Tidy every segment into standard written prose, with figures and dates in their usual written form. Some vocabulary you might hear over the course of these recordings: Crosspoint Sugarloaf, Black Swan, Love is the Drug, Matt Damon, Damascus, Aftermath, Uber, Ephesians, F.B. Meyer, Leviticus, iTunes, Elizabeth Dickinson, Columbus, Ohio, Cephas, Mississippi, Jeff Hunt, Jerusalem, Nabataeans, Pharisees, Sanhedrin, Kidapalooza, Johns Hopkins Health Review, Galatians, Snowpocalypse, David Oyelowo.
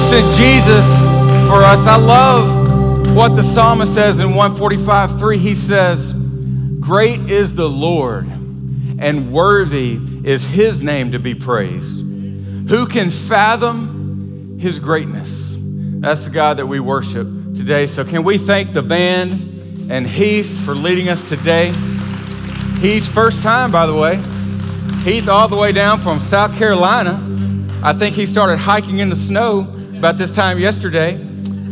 sent Jesus for us. I love what the psalmist says in 145:3. He says, "Great is the Lord, and worthy is his name to be praised. Who can fathom his greatness?" That's the God that we worship today. So can we thank the band and Heath for leading us today? Heath's first time, by the way. Heath all the way down from South Carolina. I think he started hiking in the snow about this time yesterday.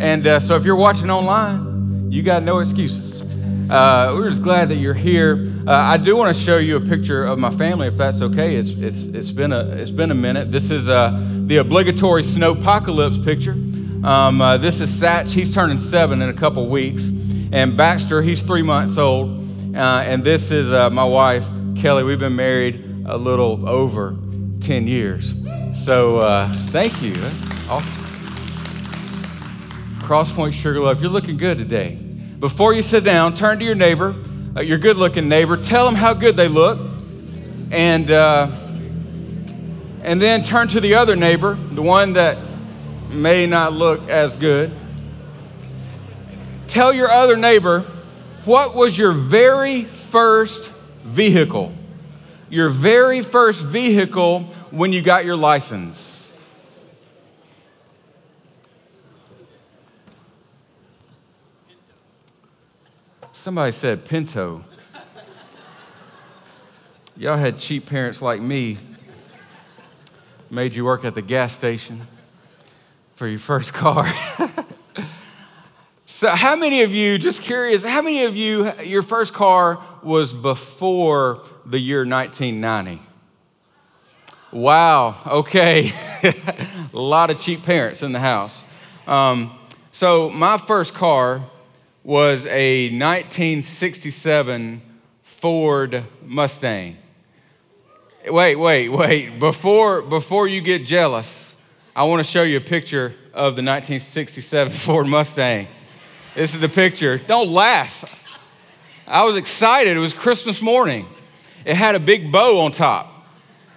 And so if you're watching online, you got no excuses. We're just glad that you're here. I do want to show you a picture of my family, if that's okay. It's been a minute. This is the obligatory snowpocalypse picture. This is Satch. He's turning 7 in a couple weeks. And Baxter, he's 3 months old. And this is my wife, Kelly. We've been married a little over 10 years. So thank you. Awesome. Crosspoint Sugarloaf, you're looking good today. Before you sit down, turn to your neighbor, your good-looking neighbor. Tell them how good they look. And then turn to the other neighbor, the one that may not look as good. Tell your other neighbor, what was your very first vehicle? Your very first vehicle when you got your license. Somebody said Pinto. Y'all had cheap parents like me. Made you work at the gas station for your first car. So how many of you, just curious, how many of you, your first car was before the year 1990? Wow, okay. A lot of cheap parents in the house. So my first car was a 1967 Ford Mustang. Wait. Before you get jealous, I want to show you a picture of the 1967 Ford Mustang. This is the picture. Don't laugh. I was excited. It was Christmas morning. It had a big bow on top.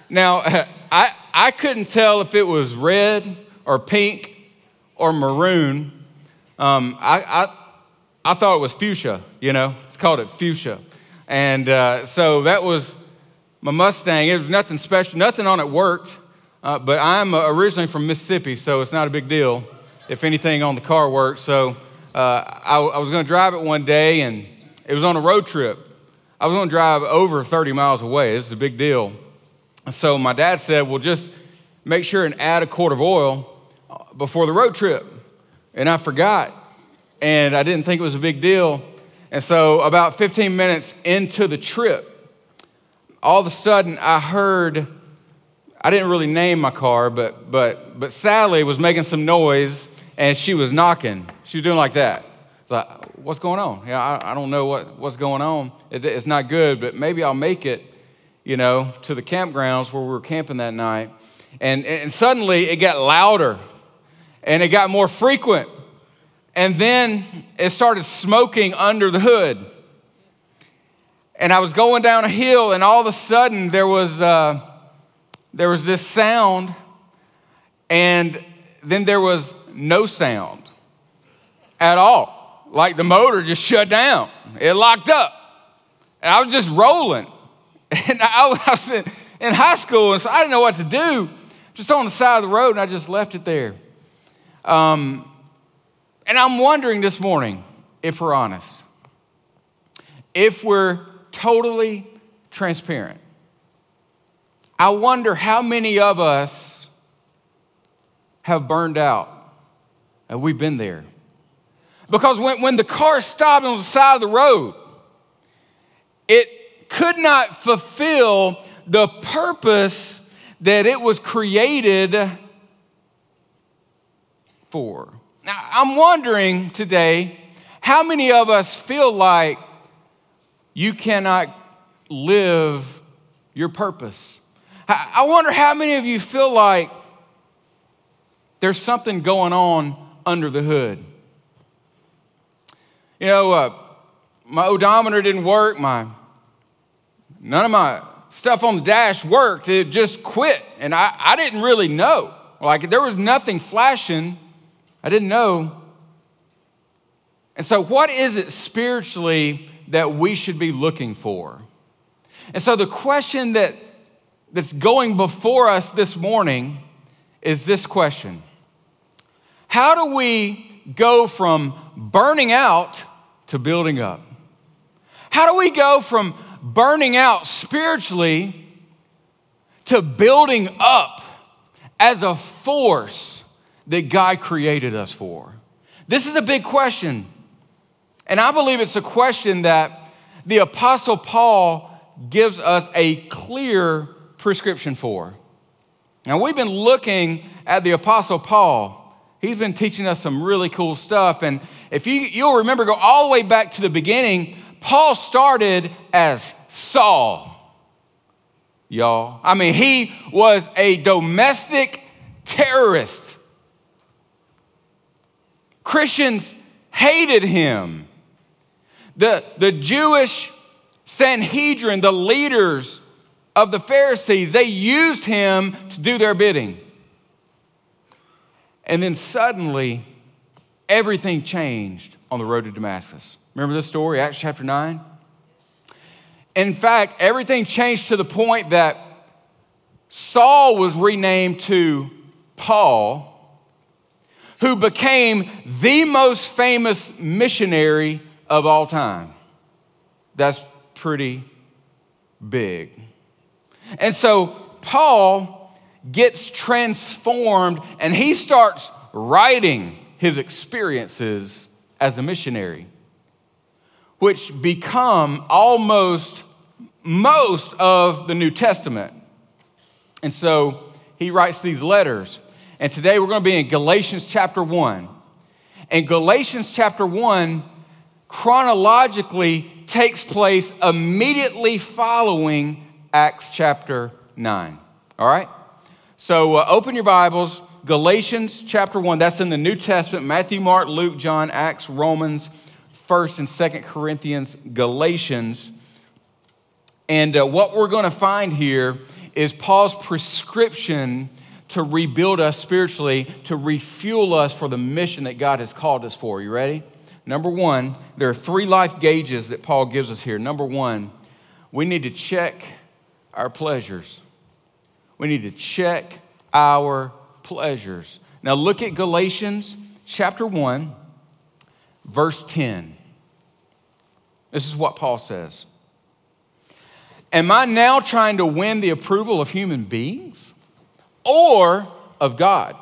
Now, I couldn't tell if it was red or pink or maroon. I thought it was fuchsia, you know. It's called it fuchsia. And so that was my Mustang. It was nothing special. Nothing on it worked. But I'm originally from Mississippi, so it's not a big deal if anything on the car worked. So I was going to drive it one day, and it was on a road trip. I was going to drive over 30 miles away. This is a big deal. So my dad said, well, just make sure and add a quart of oil before the road trip. And I forgot, and I didn't think it was a big deal. And so about 15 minutes into the trip, all of a sudden I heard, I didn't really name my car, but Sally was making some noise, and she was knocking. She was doing like that. It's like, what's going on? Yeah, I don't know what's going on. It's not good, but maybe I'll make it, you know, to the campgrounds where we were camping that night. And suddenly it got louder and it got more frequent. And then it started smoking under the hood. And I was going down a hill, and all of a sudden there was this sound, and then there was no sound at all. Like the motor just shut down. It locked up. And I was just rolling. And I was in high school, and so I didn't know what to do. Just on the side of the road, and I just left it there. And I'm wondering this morning, if we're honest, if we're totally transparent, I wonder how many of us have burned out, and we've been there. Because when the car stopped on the side of the road, it could not fulfill the purpose that it was created for. Now, I'm wondering today, how many of us feel like you cannot live your purpose? I wonder how many of you feel like there's something going on under the hood. You know, my odometer didn't work, none of my stuff on the dash worked. It just quit, and I didn't really know. Like there was nothing flashing. I didn't know. And so what is it spiritually that we should be looking for? And so the question that's going before us this morning is this question. How do we go from burning out to building up? How do we go from burning out spiritually to building up as a force that God created us for? This is a big question. And I believe it's a question that the Apostle Paul gives us a clear prescription for. Now, we've been looking at the Apostle Paul. He's been teaching us some really cool stuff. And if you'll remember, go all the way back to the beginning, Paul started as Saul, y'all. I mean, he was a domestic terrorist. Christians hated him. The Jewish Sanhedrin, the leaders of the Pharisees, they used him to do their bidding. And then suddenly, everything changed on the road to Damascus. Remember this story, Acts chapter 9? In fact, everything changed to the point that Saul was renamed to Paul, who became the most famous missionary of all time. That's pretty big. And so Paul gets transformed and he starts writing his experiences as a missionary, which become almost most of the New Testament. And so he writes these letters. And today we're going to be in Galatians chapter 1. And Galatians chapter 1 chronologically takes place immediately following Acts chapter 9. All right? So open your Bibles. Galatians chapter 1. That's in the New Testament. Matthew, Mark, Luke, John, Acts, Romans, 1st and 2nd Corinthians, Galatians. And what we're going to find here is Paul's prescription to rebuild us spiritually, to refuel us for the mission that God has called us for. You ready? Number one, there are three life gauges that Paul gives us here. Number one, we need to check our pleasures. We need to check our pleasures. Now look at Galatians chapter 1, verse 10. This is what Paul says. Am I now trying to win the approval of human beings or of God?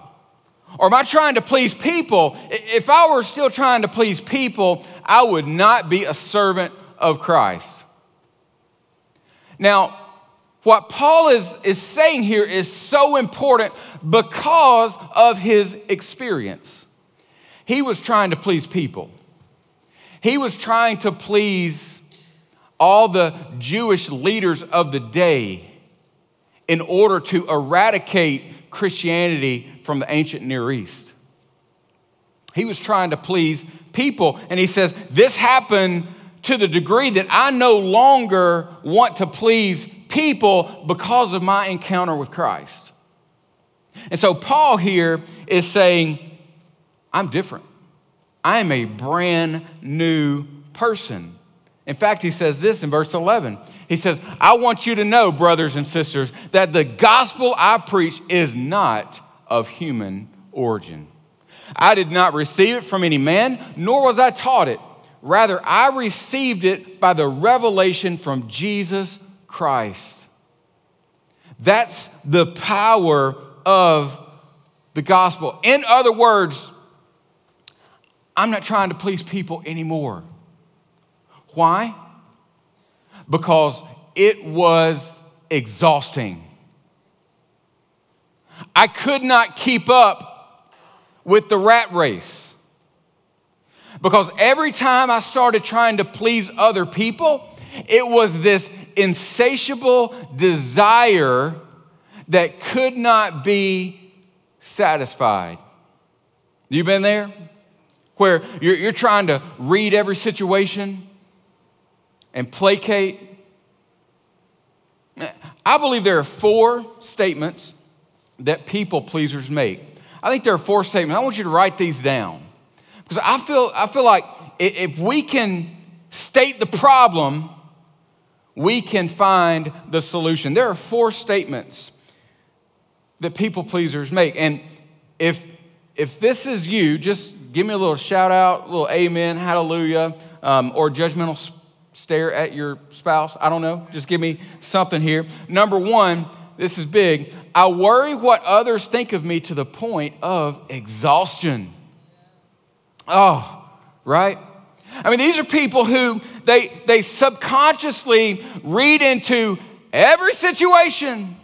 Or am I trying to please people? If I were still trying to please people, I would not be a servant of Christ. Now, what Paul is saying here is so important because of his experience. He was trying to please people. He was trying to please all the Jewish leaders of the day in order to eradicate Christianity from the ancient Near East. He was trying to please people. And he says, this happened to the degree that I no longer want to please people because of my encounter with Christ. And so Paul here is saying, I'm different. I am a brand new person. In fact, he says this in verse 11. He says, I want you to know, brothers and sisters, that the gospel I preach is not of human origin. I did not receive it from any man, nor was I taught it. Rather, I received it by the revelation from Jesus Christ. That's the power of the gospel. In other words, I'm not trying to please people anymore. Why? Because it was exhausting. I could not keep up with the rat race. Because every time I started trying to please other people, it was this insatiable desire that could not be satisfied. You been there? Where you're trying to read every situation and placate. I believe there are four statements that people pleasers make. I think there are four statements. I want you to write these down because I feel like if we can state the problem, we can find the solution. There are four statements that people pleasers make. And if this is you, just give me a little shout out, a little amen, hallelujah, or judgmental stare at your spouse. I don't know. Just give me something here. Number one, this is big. I worry what others think of me to the point of exhaustion. Oh, right? I mean, these are people who they subconsciously read into every situation.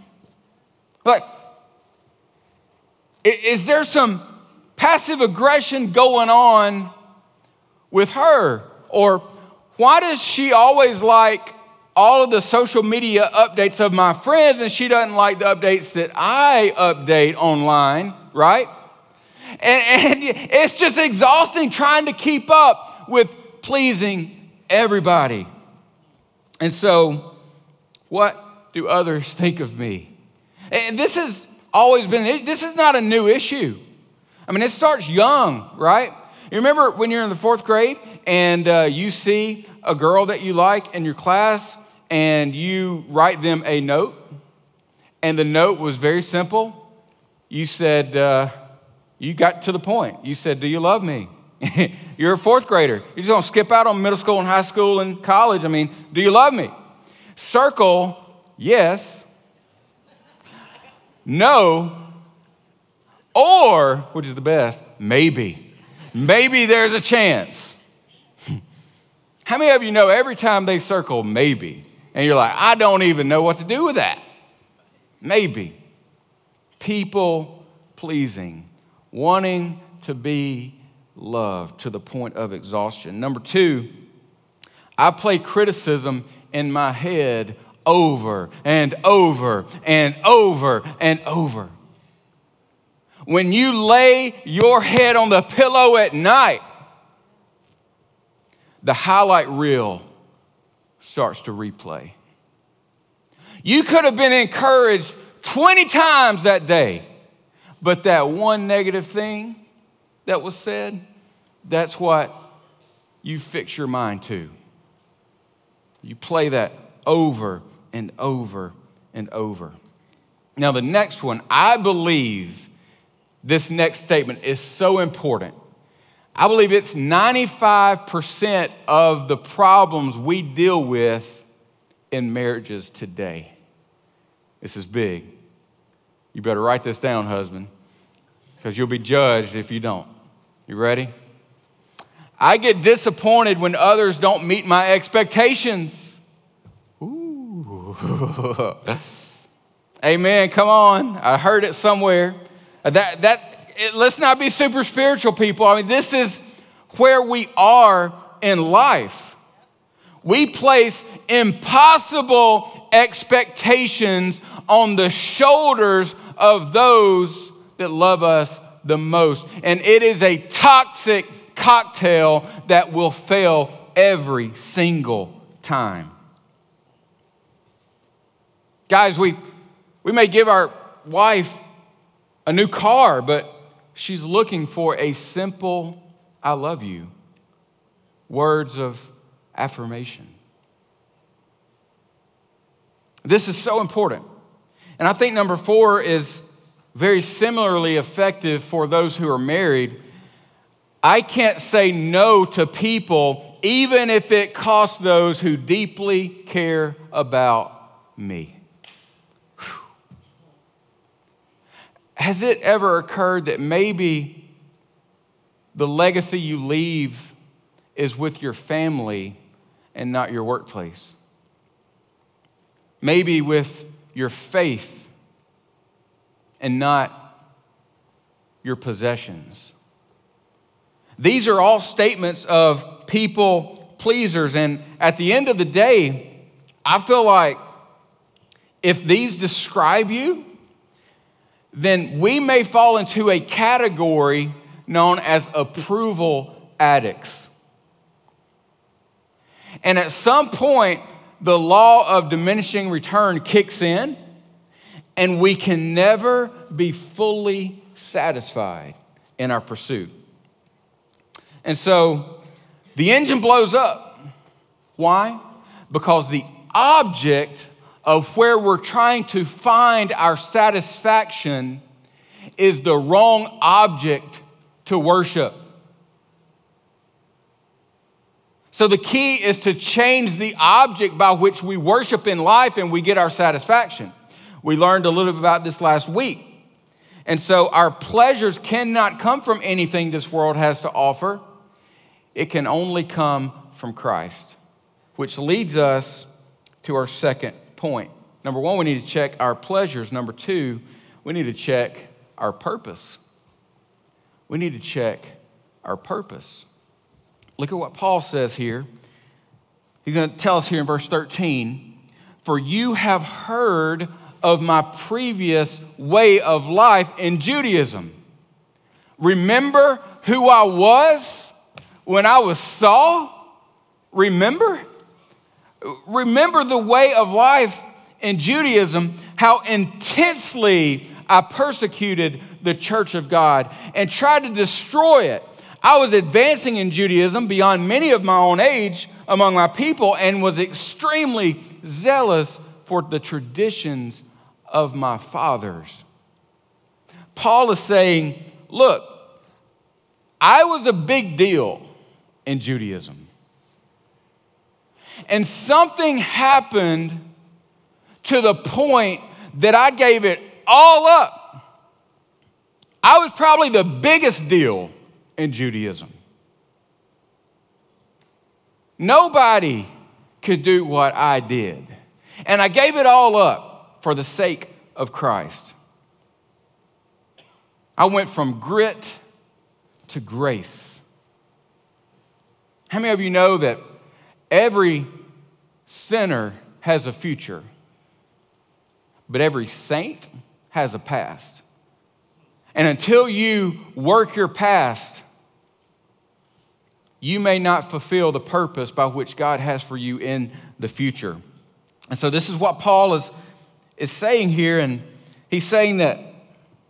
Like, is there some passive aggression going on with her? Or why does she always like all of the social media updates of my friends and she doesn't like the updates that I update online, right? And it's just exhausting trying to keep up with pleasing everybody. And so, what do others think of me? And this has always been, this is not a new issue. I mean, it starts young, right? You remember when you're in the fourth grade and you see a girl that you like in your class and you write them a note, and the note was very simple. You said, you got to the point. You said, do you love me? You're a fourth grader. You're just gonna skip out on middle school and high school and college. I mean, do you love me? Circle, yes. No. Or, which is the best, maybe. Maybe there's a chance. How many of you know every time they circle maybe, and you're like, I don't even know what to do with that? Maybe. People pleasing, wanting to be loved to the point of exhaustion. Number two, I play criticism in my head over and over and over and over. When you lay your head on the pillow at night, the highlight reel starts to replay. You could have been encouraged 20 times that day, but that one negative thing that was said, that's what you fix your mind to. You play that over and over and over. Now, the next one, I believe this next statement is so important. I believe it's 95% of the problems we deal with in marriages today. This is big. You better write this down, husband, because you'll be judged if you don't. You ready? I get disappointed when others don't meet my expectations. Ooh. Amen, come on. I heard it somewhere. Let's not be super spiritual people. I mean, this is where we are in life. We place impossible expectations on the shoulders of those that love us the most. And it is a toxic cocktail that will fail every single time. Guys, we may give our wife a new car, but she's looking for a simple, I love you, words of affirmation. This is so important. And I think number four is very similarly effective for those who are married. I can't say no to people, even if it costs those who deeply care about me. Has it ever occurred that maybe the legacy you leave is with your family and not your workplace? Maybe with your faith and not your possessions? These are all statements of people pleasers. And at the end of the day, I feel like if these describe you, then we may fall into a category known as approval addicts. And at some point, the law of diminishing return kicks in, And we can never be fully satisfied in our pursuit. And so the engine blows up. Why? Because the object of where we're trying to find our satisfaction is the wrong object to worship. So the key is to change the object by which we worship in life and we get our satisfaction. We learned a little bit about this last week. And so our pleasures cannot come from anything this world has to offer. It can only come from Christ, which leads us to our second point. Number one, we need to check our pleasures. Number two, we need to check our purpose. We need to check our purpose. Look at what Paul says here. He's going to tell us here in verse 13, "For you have heard of my previous way of life in Judaism. Remember who I was when I was Saul? Remember? Remember the way of life in Judaism, how intensely I persecuted the church of God and tried to destroy it. I was advancing in Judaism beyond many of my own age among my people and was extremely zealous for the traditions of my fathers." Paul is saying, look, I was a big deal in Judaism. And something happened to the point that I gave it all up. I was probably the biggest deal in Judaism. Nobody could do what I did. And I gave it all up for the sake of Christ. I went from grit to grace. How many of you know that every sinner has a future, but every saint has a past? And until you work your past, you may not fulfill the purpose by which God has for you in the future. And so this is what Paul is saying here. And he's saying that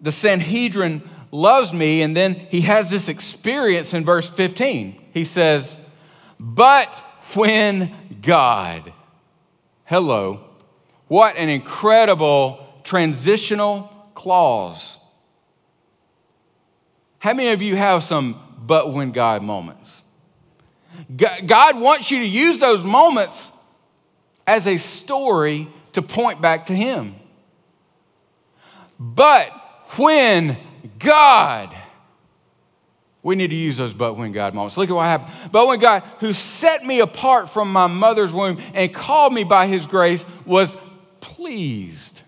the Sanhedrin loves me. And then he has this experience in verse 15. He says, but when God, hello, what an incredible transitional clause. How many of you have some but when God moments? God wants you to use those moments as a story to point back to him. But when God, we need to use those but when God moments. Look at what happened. But when God, who set me apart from my mother's womb and called me by his grace, was pleased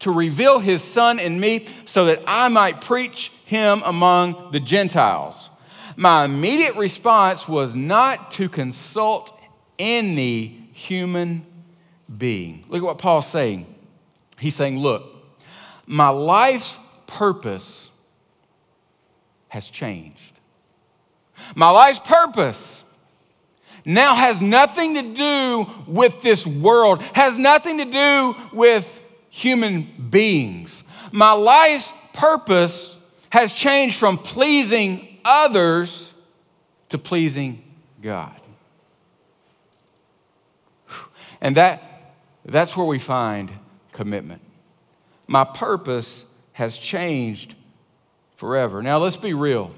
to reveal his son in me so that I might preach him among the Gentiles. My immediate response was not to consult any human being. Look at what Paul's saying. He's saying, look, my life's purpose has changed. My life's purpose now has nothing to do with this world, has nothing to do with human beings. My life's purpose has changed from pleasing others to pleasing God. And that's where we find commitment. My purpose has changed forever. Now, let's be real.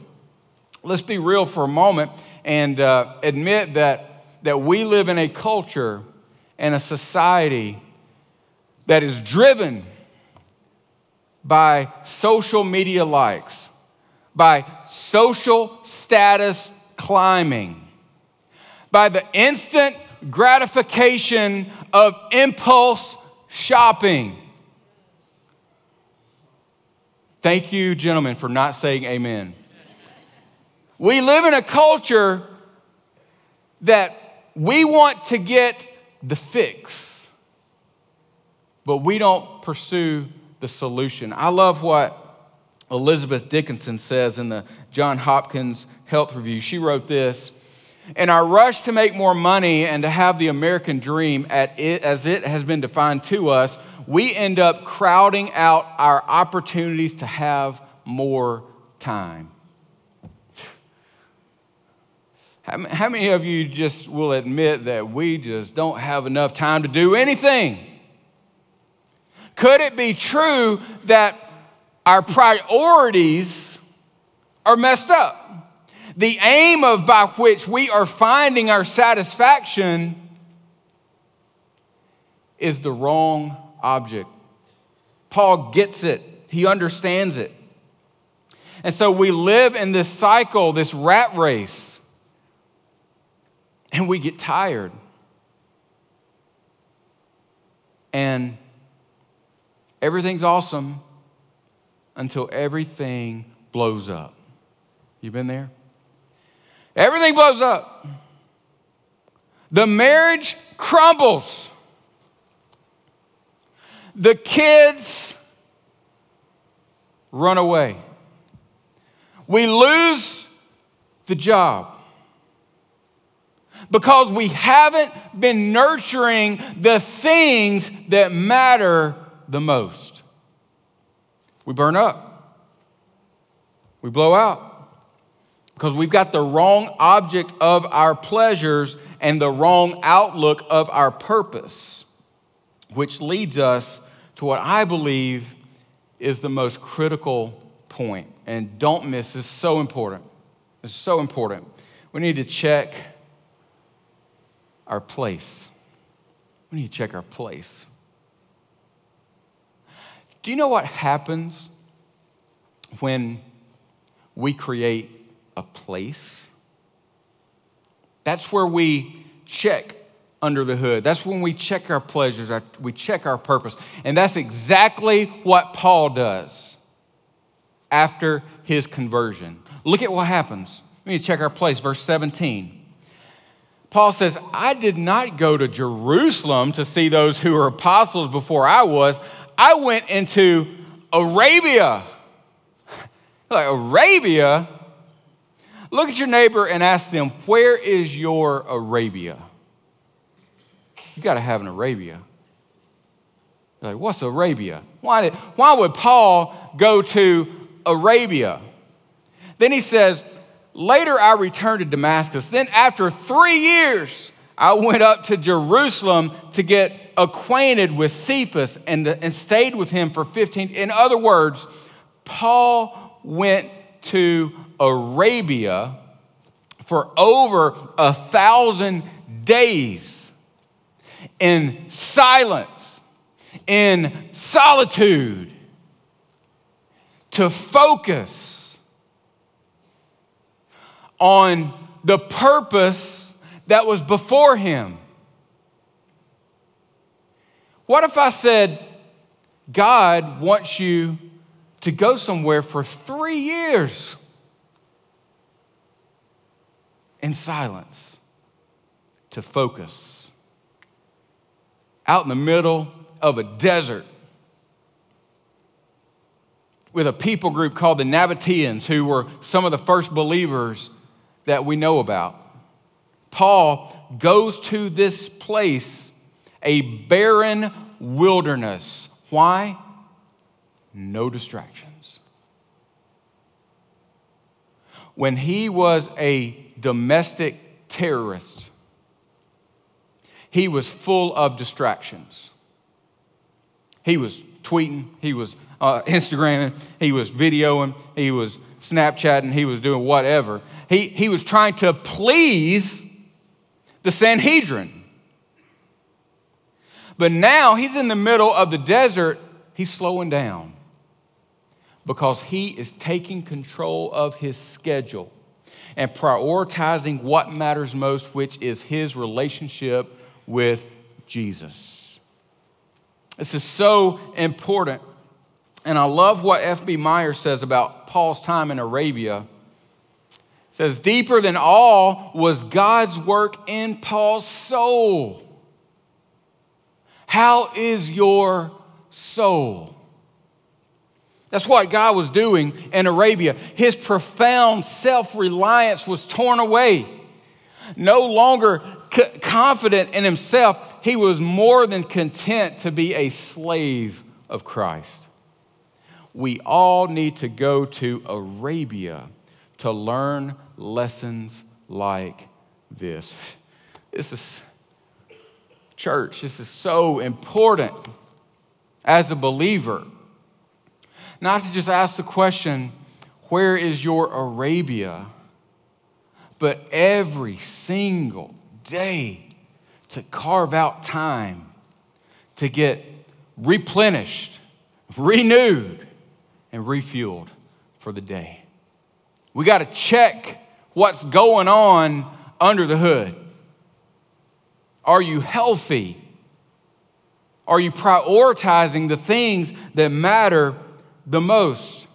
Let's be real for a moment and admit that we live in a culture and a society that is driven by social media likes, by social status climbing, by the instant gratification of impulse shopping. Thank you, gentlemen, for not saying amen. We live in a culture that we want to get the fix, but we don't pursue the solution. I love what Elizabeth Dickinson says in the Johns Hopkins Health Review. She wrote this: in our rush to make more money and to have the American dream as it has been defined to us, we end up crowding out our opportunities to have more time. How many of you just will admit that we just don't have enough time to do anything? Could it be true that our priorities are messed up? The aim of by which we are finding our satisfaction is the wrong object. Paul gets it. He understands it. And so we live in this cycle, this rat race, and we get tired. And everything's awesome until everything blows up. You been there? Everything blows up. The marriage crumbles. The kids run away. We lose the job because we haven't been nurturing the things that matter the most. We burn up. We blow out. Because we've got the wrong object of our pleasures and the wrong outlook of our purpose, which leads us to what I believe is the most critical point. And don't miss, this is so important. It's so important. We need to check our place. We need to check our place. Do you know what happens when we create a place? That's where we check under the hood. That's when we check our pleasures, we check our purpose. And that's exactly what Paul does after his conversion. Look at what happens. We need to check our place, verse 17. Paul says, I did not go to Jerusalem to see those who were apostles before I was. I went into Arabia. Like Arabia? Look at your neighbor and ask them, where is your Arabia? You got to have an Arabia. They're like, what's Arabia? Why would Paul go to Arabia? Then he says, later I returned to Damascus. Then after 3 years, I went up to Jerusalem to get acquainted with Cephas and stayed with him for 15. In other words, Paul went to Arabia for over 1,000 days in silence, in solitude, to focus on the purpose that was before him. What if I said, God wants you to go somewhere for 3 years? In silence, to focus, out in the middle of a desert with a people group called the Nabataeans, who were some of the first believers that we know about. Paul goes to this place, a barren wilderness. Why? No distractions. When he was a domestic terrorist, he was full of distractions. He was tweeting, he was Instagramming, he was videoing, he was Snapchatting, he was doing whatever. He was trying to please the Sanhedrin. But now he's in the middle of the desert, he's slowing down because he is taking control of his schedule and prioritizing what matters most, which is his relationship with Jesus. This is so important. And I love what F.B. Meyer says about Paul's time in Arabia. It says, deeper than all was God's work in Paul's soul. How is your soul? That's what God was doing in Arabia. His profound self-reliance was torn away. No longer confident in himself, he was more than content to be a slave of Christ. We all need to go to Arabia to learn lessons like this. This is, church, this is so important as a believer. Not to just ask the question, where is your Arabia? But every single day to carve out time to get replenished, renewed, and refueled for the day. We got to check what's going on under the hood. Are you healthy? Are you prioritizing the things that matter the most?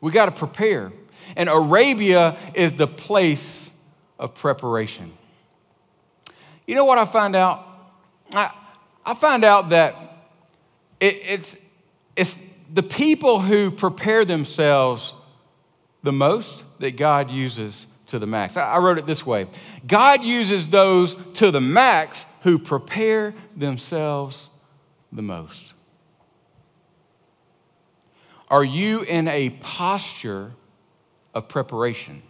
We got to prepare. And Arabia is the place of preparation. You know what I find out? I find out that it's the people who prepare themselves the most that God uses to the max. I wrote it this way. God uses those to the max who prepare themselves the most. Are you in a posture of preparation?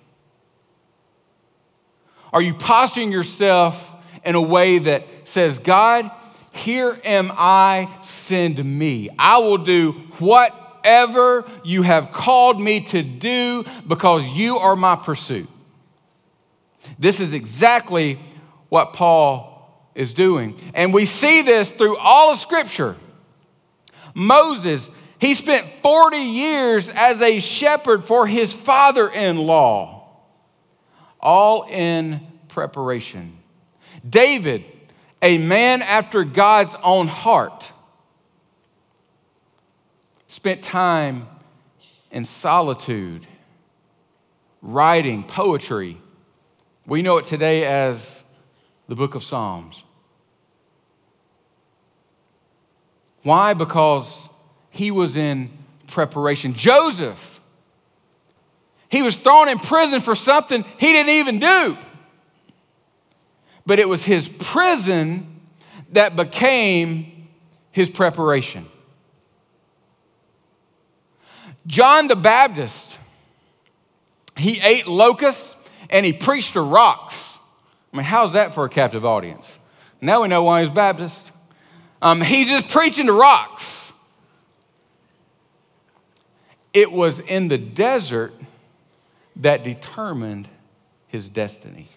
Are you posturing yourself in a way that says, God, here am I, send me. I will do whatever you have called me to do because you are my pursuit. This is exactly what Paul is doing. And we see this through all of Scripture. Moses, he spent 40 years as a shepherd for his father-in-law, all in preparation. David, a man after God's own heart, spent time in solitude, writing poetry. We know it today as the book of Psalms. Why? Because he was in preparation. Joseph, he was thrown in prison for something he didn't even do. But it was his prison that became his preparation. John the Baptist, he ate locusts and he preached to rocks. I mean, how's that for a captive audience? Now we know why he's Baptist. He just preaching to rocks. It was in the desert that determined his destiny.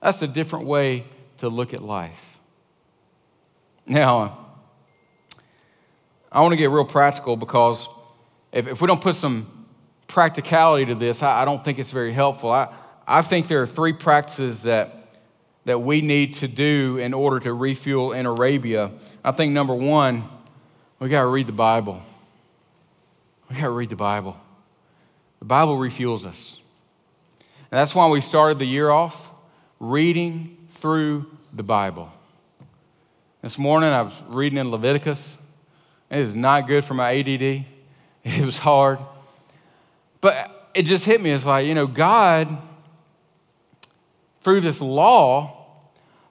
That's a different way to look at life. Now, I want to get real practical because if we don't put some practicality to this, I don't think it's very helpful. I think there are three practices that we need to do in order to refuel in Arabia. I think number one, we got to read the Bible. We got to read the Bible. The Bible refuels us. And that's why we started the year off reading through the Bible. This morning I was reading in Leviticus. It is not good for my ADD. It was hard. But it just hit me. It's like, God, through this law,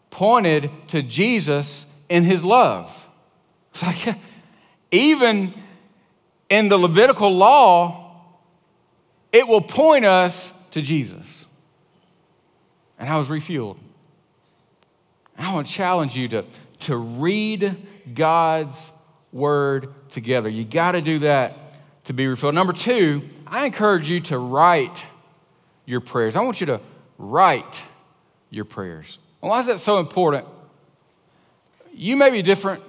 pointed to Jesus in his love. It's like, even in the Levitical law, it will point us to Jesus. And I was refueled. I want to challenge you to read God's word together. You got to do that to be refueled. Number two, I encourage you to write your prayers. I want you to write your prayers. Why is that so important? You may be different.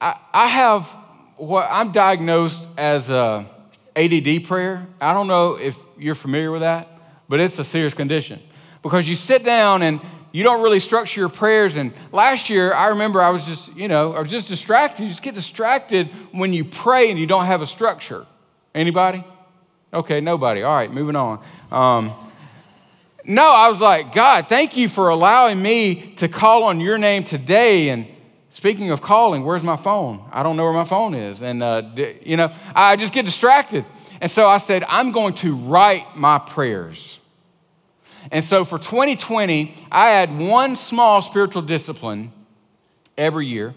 I have... Well, I'm diagnosed as an ADD prayer. I don't know if you're familiar with that, but it's a serious condition because you sit down and you don't really structure your prayers. And last year, I remember I was just, I was just distracted. You just get distracted when you pray and you don't have a structure. Anybody? Okay, nobody. All right, moving on. No, I was like, God, thank you for allowing me to call on your name today. And speaking of calling, where's my phone? I don't know where my phone is. And, I just get distracted. And so I said, I'm going to write my prayers. And so for 2020, I had one small spiritual discipline every year.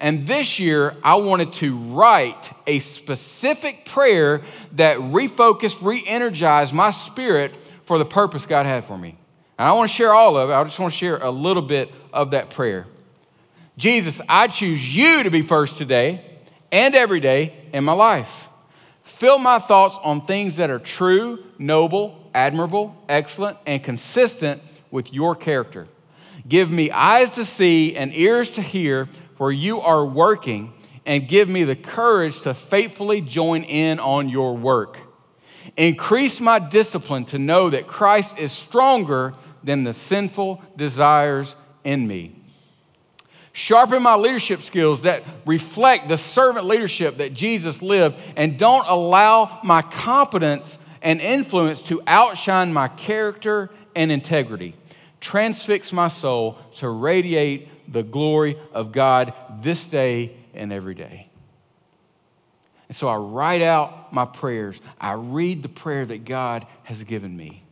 And this year, I wanted to write a specific prayer that refocused, re-energized my spirit for the purpose God had for me. And I want to share all of it. I just want to share a little bit of that prayer. Jesus, I choose you to be first today and every day in my life. Fill my thoughts on things that are true, noble, admirable, excellent, and consistent with your character. Give me eyes to see and ears to hear where you are working, and give me the courage to faithfully join in on your work. Increase my discipline to know that Christ is stronger than the sinful desires in me. Sharpen my leadership skills that reflect the servant leadership that Jesus lived, and don't allow my competence and influence to outshine my character and integrity. Transfix my soul to radiate the glory of God this day and every day. And so I write out my prayers. I read the prayer that God has given me.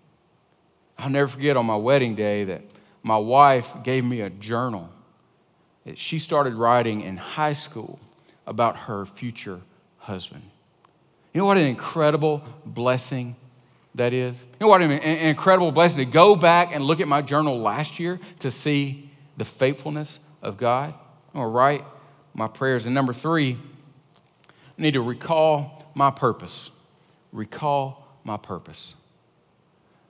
I'll never forget on my wedding day that my wife gave me a journal that she started writing in high school about her future husband. You know what an incredible blessing that is? You know what an incredible blessing to go back and look at my journal last year to see the faithfulness of God. I'm gonna write my prayers. And number three, I need to recall my purpose. Recall my purpose.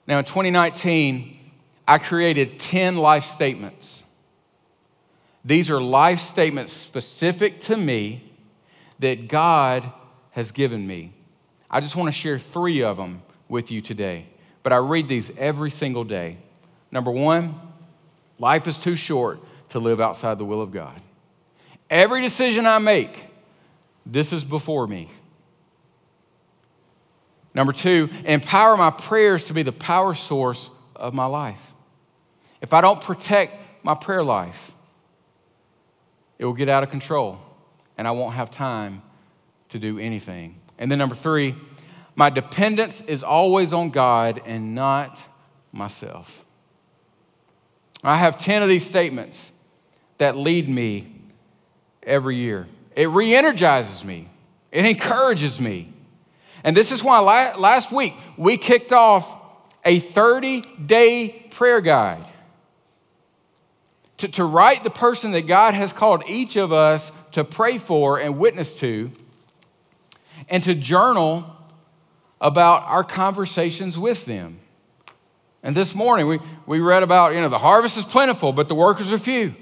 Now in 2019, I created 10 life statements. These are life statements specific to me that God has given me. I just wanna share three of them with you today, but I read these every single day. Number one, life is too short to live outside the will of God. Every decision I make, this is before me. Number two, empower my prayers to be the power source of my life. If I don't protect my prayer life, it will get out of control and I won't have time to do anything. And then number three, my dependence is always on God and not myself. I have 10 of these statements that lead me every year. It re-energizes me. It encourages me. And this is why last week we kicked off a 30-day prayer guide to write the person that God has called each of us to pray for and witness to, and to journal about our conversations with them. And this morning, we read about, the harvest is plentiful, but the workers are few.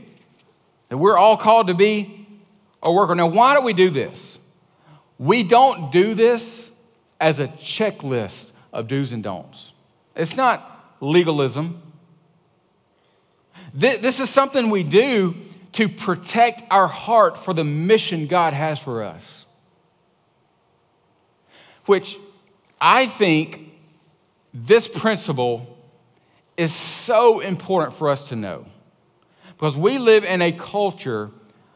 And we're all called to be a worker. Now, why do we do this? We don't do this as a checklist of do's and don'ts. It's not legalism. This is something we do to protect our heart for the mission God has for us, which I think this principle is so important for us to know, because we live in a culture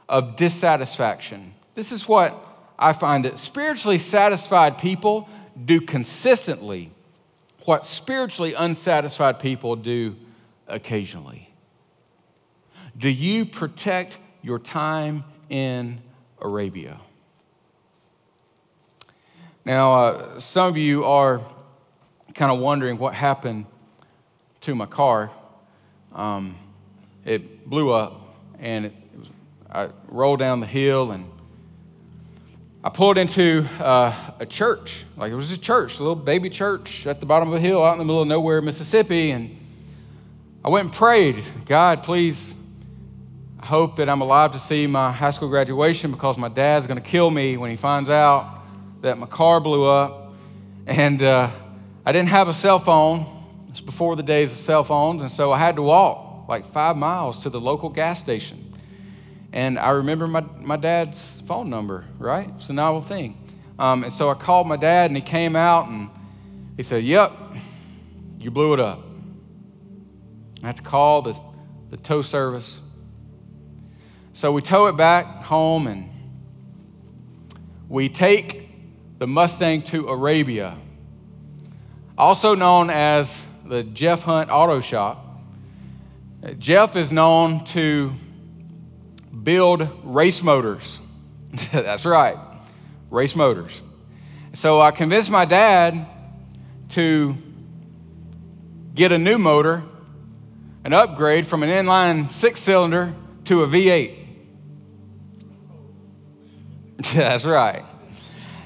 of dissatisfaction. This is what I find, that spiritually satisfied people do consistently what spiritually unsatisfied people do occasionally. Do you protect your time in Arabia? Now, some of you are kind of wondering what happened to my car. It blew up, and I rolled down the hill, and I pulled into a church. Like, it was a church, a little baby church at the bottom of a hill out in the middle of nowhere, Mississippi. And I went and prayed, God, please, I hope that I'm alive to see my high school graduation, because my dad's gonna kill me when he finds out that my car blew up. And I didn't have a cell phone. It's before the days of cell phones, and so I had to walk like 5 miles to the local gas station. And I remember my dad's phone number, right? It's a novel thing. And so I called my dad, and he came out, and he said, yep, you blew it up. I had to call the tow service. So we tow it back home, and we take the Mustang to Arabia, also known as the Jeff Hunt Auto Shop. Jeff is known to build race motors. That's right, race motors. So I convinced my dad to get a new motor, an upgrade from an inline six-cylinder to a V8. That's right.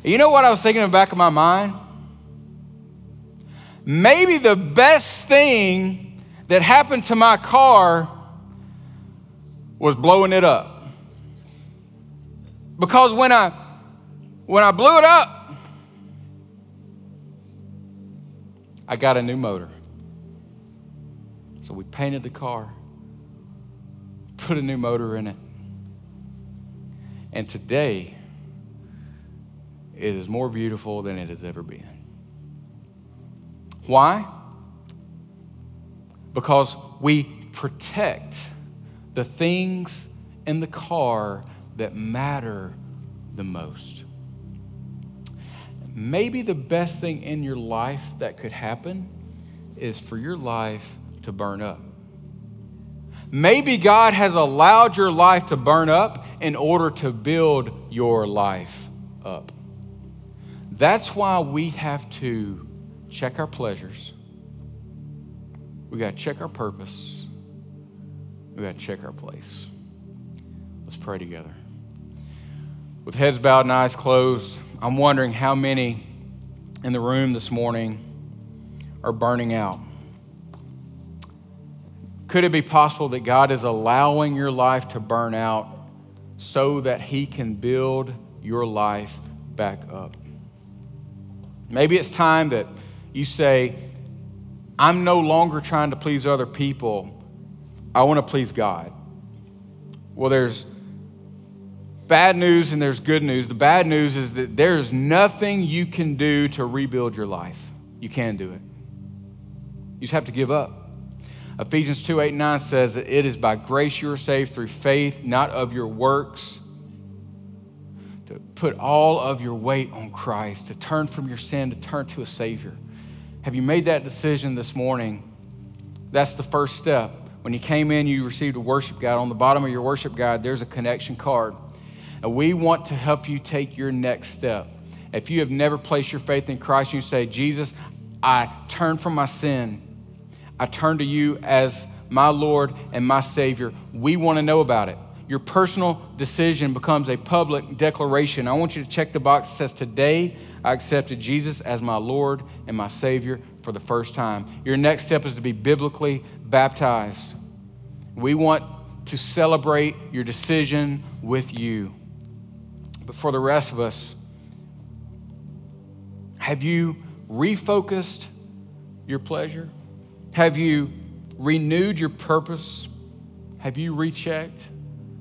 You know what I was thinking in the back of my mind? Maybe the best thing that happened to my car was blowing it up. Because when I blew it up, I got a new motor. So we painted the car, put a new motor in it. And today, it is more beautiful than it has ever been. Why? Because we protect the things in the car that matter the most. Maybe the best thing in your life that could happen is for your life to burn up. Maybe God has allowed your life to burn up in order to build your life up. That's why we have to check our pleasures. We got to check our purpose. We got to check our place. Let's pray together. With heads bowed and eyes closed, I'm wondering how many in the room this morning are burning out. Could it be possible that God is allowing your life to burn out so that He can build your life back up? Maybe it's time that you say, I'm no longer trying to please other people. I want to please God. Well, there's bad news and there's good news. The bad news is that there's nothing you can do to rebuild your life. You can do it. You just have to give up. Ephesians 2:8-9 says that it is by grace you are saved through faith, not of your works. To put all of your weight on Christ, to turn from your sin, to turn to a Savior. Have you made that decision this morning? That's the first step. When you came in, you received a worship guide. On the bottom of your worship guide, there's a connection card. And we want to help you take your next step. If you have never placed your faith in Christ, you say, Jesus, I turn from my sin. I turn to you as my Lord and my Savior. We want to know about it. Your personal decision becomes a public declaration. I want you to check the box that says, today I accepted Jesus as my Lord and my Savior for the first time. Your next step is to be biblically baptized. We want to celebrate your decision with you. But for the rest of us, have you refocused your pleasure? Have you renewed your purpose? Have you rechecked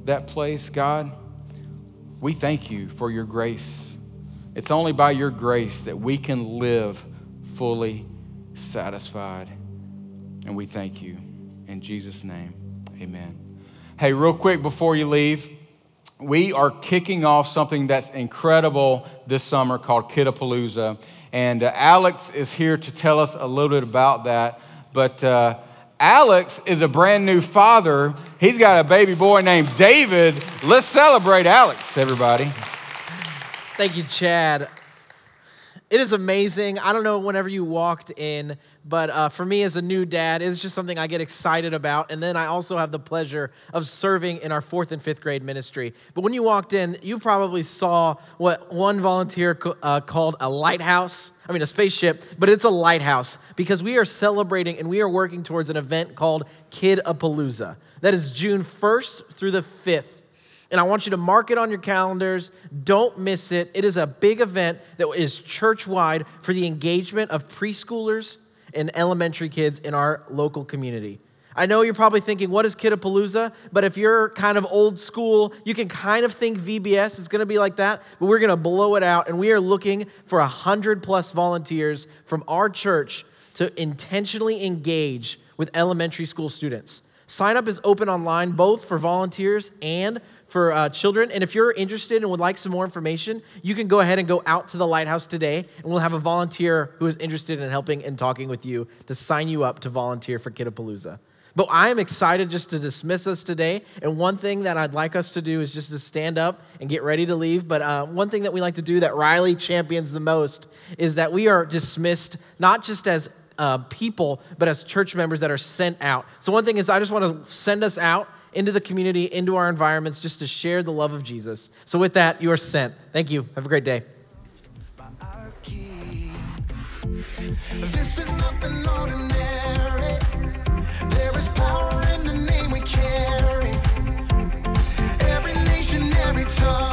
that place? God, we thank you for your grace. It's only by your grace that we can live fully satisfied. And we thank you. In Jesus' name, amen. Hey, real quick before you leave, we are kicking off something that's incredible this summer called Kidapalooza. And Alex is here to tell us a little bit about that. But Alex is a brand new father. He's got a baby boy named David. Let's celebrate Alex, everybody. Thank you, Chad. It is amazing. I don't know whenever you walked in, but for me as a new dad, it's just something I get excited about. And then I also have the pleasure of serving in our 4th and 5th grade ministry. But when you walked in, you probably saw what one volunteer called a lighthouse. I mean, a spaceship, but it's a lighthouse because we are celebrating and we are working towards an event called Kidapalooza. That is June 1st through the 5th. And I want you to mark it on your calendars. Don't miss it. It is a big event that is church-wide for the engagement of preschoolers and elementary kids in our local community. I know you're probably thinking, what is Kidapalooza? But if you're kind of old school, you can kind of think VBS. It's going to be like that, but we're going to blow it out. And we are looking for 100+ volunteers from our church to intentionally engage with elementary school students. Sign up is open online, both for volunteers and for children. And if you're interested and would like some more information, you can go ahead and go out to the Lighthouse today, and we'll have a volunteer who is interested in helping and talking with you to sign you up to volunteer for Kidapalooza. But I am excited just to dismiss us today. And one thing that I'd like us to do is just to stand up and get ready to leave. But one thing that we like to do that Riley champions the most is that we are dismissed not just as people, but as church members that are sent out. So one thing is I just want to send us out into the community, into our environments, just to share the love of Jesus. So with that, you are sent. Thank you. Have a great day. This is nothing ordinary. There is power in the name we carry. Every nation, every tongue.